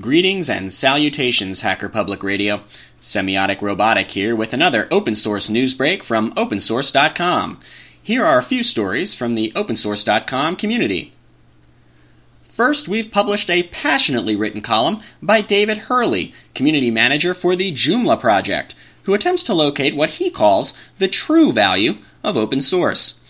Greetings and salutations, Hacker Public Radio. Semiotic Robotic here with another open source news break from Opensource.com. Here are a few stories from the Opensource.com community. First, we've published a passionately written column by David Hurley, community manager for the Joomla Project, who attempts to locate what he calls the true value of open source.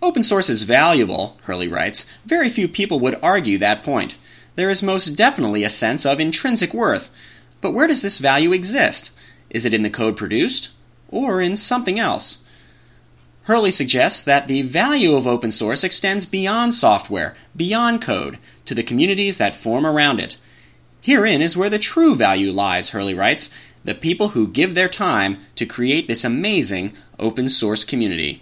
Open source is valuable, Hurley writes. Very few people would argue that point. There is most definitely a sense of intrinsic worth. But where does this value exist? Is it in the code produced, or in something else? Hurley suggests that the value of open source extends beyond software, beyond code, to the communities that form around it. Herein is where the true value lies, Hurley writes, the people who give their time to create this amazing open source community.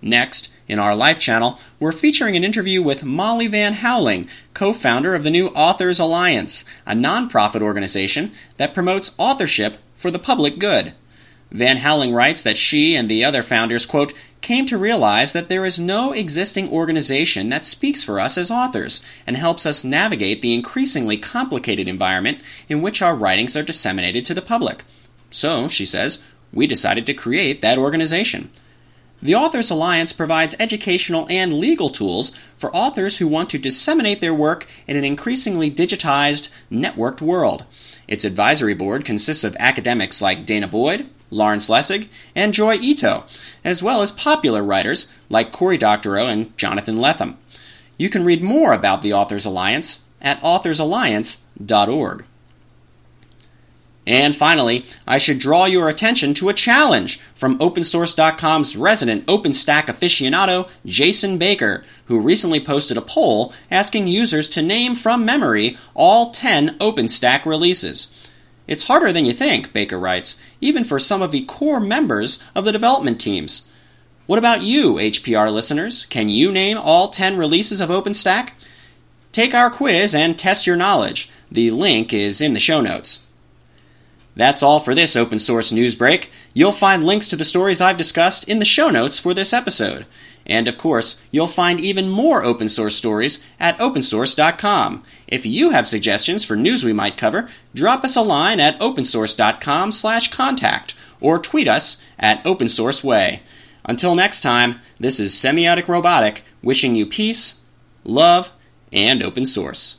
Next, in our live channel, we're featuring an interview with Molly Van Howling, co-founder of the new Authors Alliance, a nonprofit organization that promotes authorship for the public good. Van Howling writes that she and the other founders, quote, came to realize that there is no existing organization that speaks for us as authors and helps us navigate the increasingly complicated environment in which our writings are disseminated to the public. So, she says, we decided to create that organization. The Authors Alliance provides educational and legal tools for authors who want to disseminate their work in an increasingly digitized, networked world. Its advisory board consists of academics like Dana Boyd, Lawrence Lessig, and Joy Ito, as well as popular writers like Cory Doctorow and Jonathan Lethem. You can read more about the Authors Alliance at authorsalliance.org. And finally, I should draw your attention to a challenge from Opensource.com's resident OpenStack aficionado, Jason Baker, who recently posted a poll asking users to name from memory all 10 OpenStack releases. It's harder than you think, Baker writes, even for some of the core members of the development teams. What about you, HPR listeners? Can you name all 10 releases of OpenStack? Take our quiz and test your knowledge. The link is in the show notes. That's all for this open source news break. You'll find links to the stories I've discussed in the show notes for this episode. And of course, you'll find even more open source stories at opensource.com. If you have suggestions for news we might cover, drop us a line at opensource.com/contact or tweet us at opensourceway. Until next time, this is Semiotic Robotic wishing you peace, love, and open source.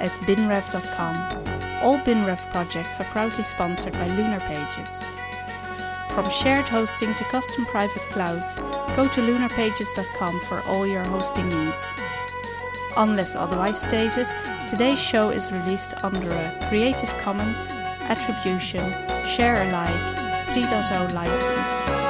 at binrev.com. All BinRev projects are proudly sponsored by Lunar Pages. From shared hosting to custom private clouds, go to lunarpages.com for all your hosting needs. Unless otherwise stated, today's show is released under a Creative Commons Attribution Share Alike 3.0 license.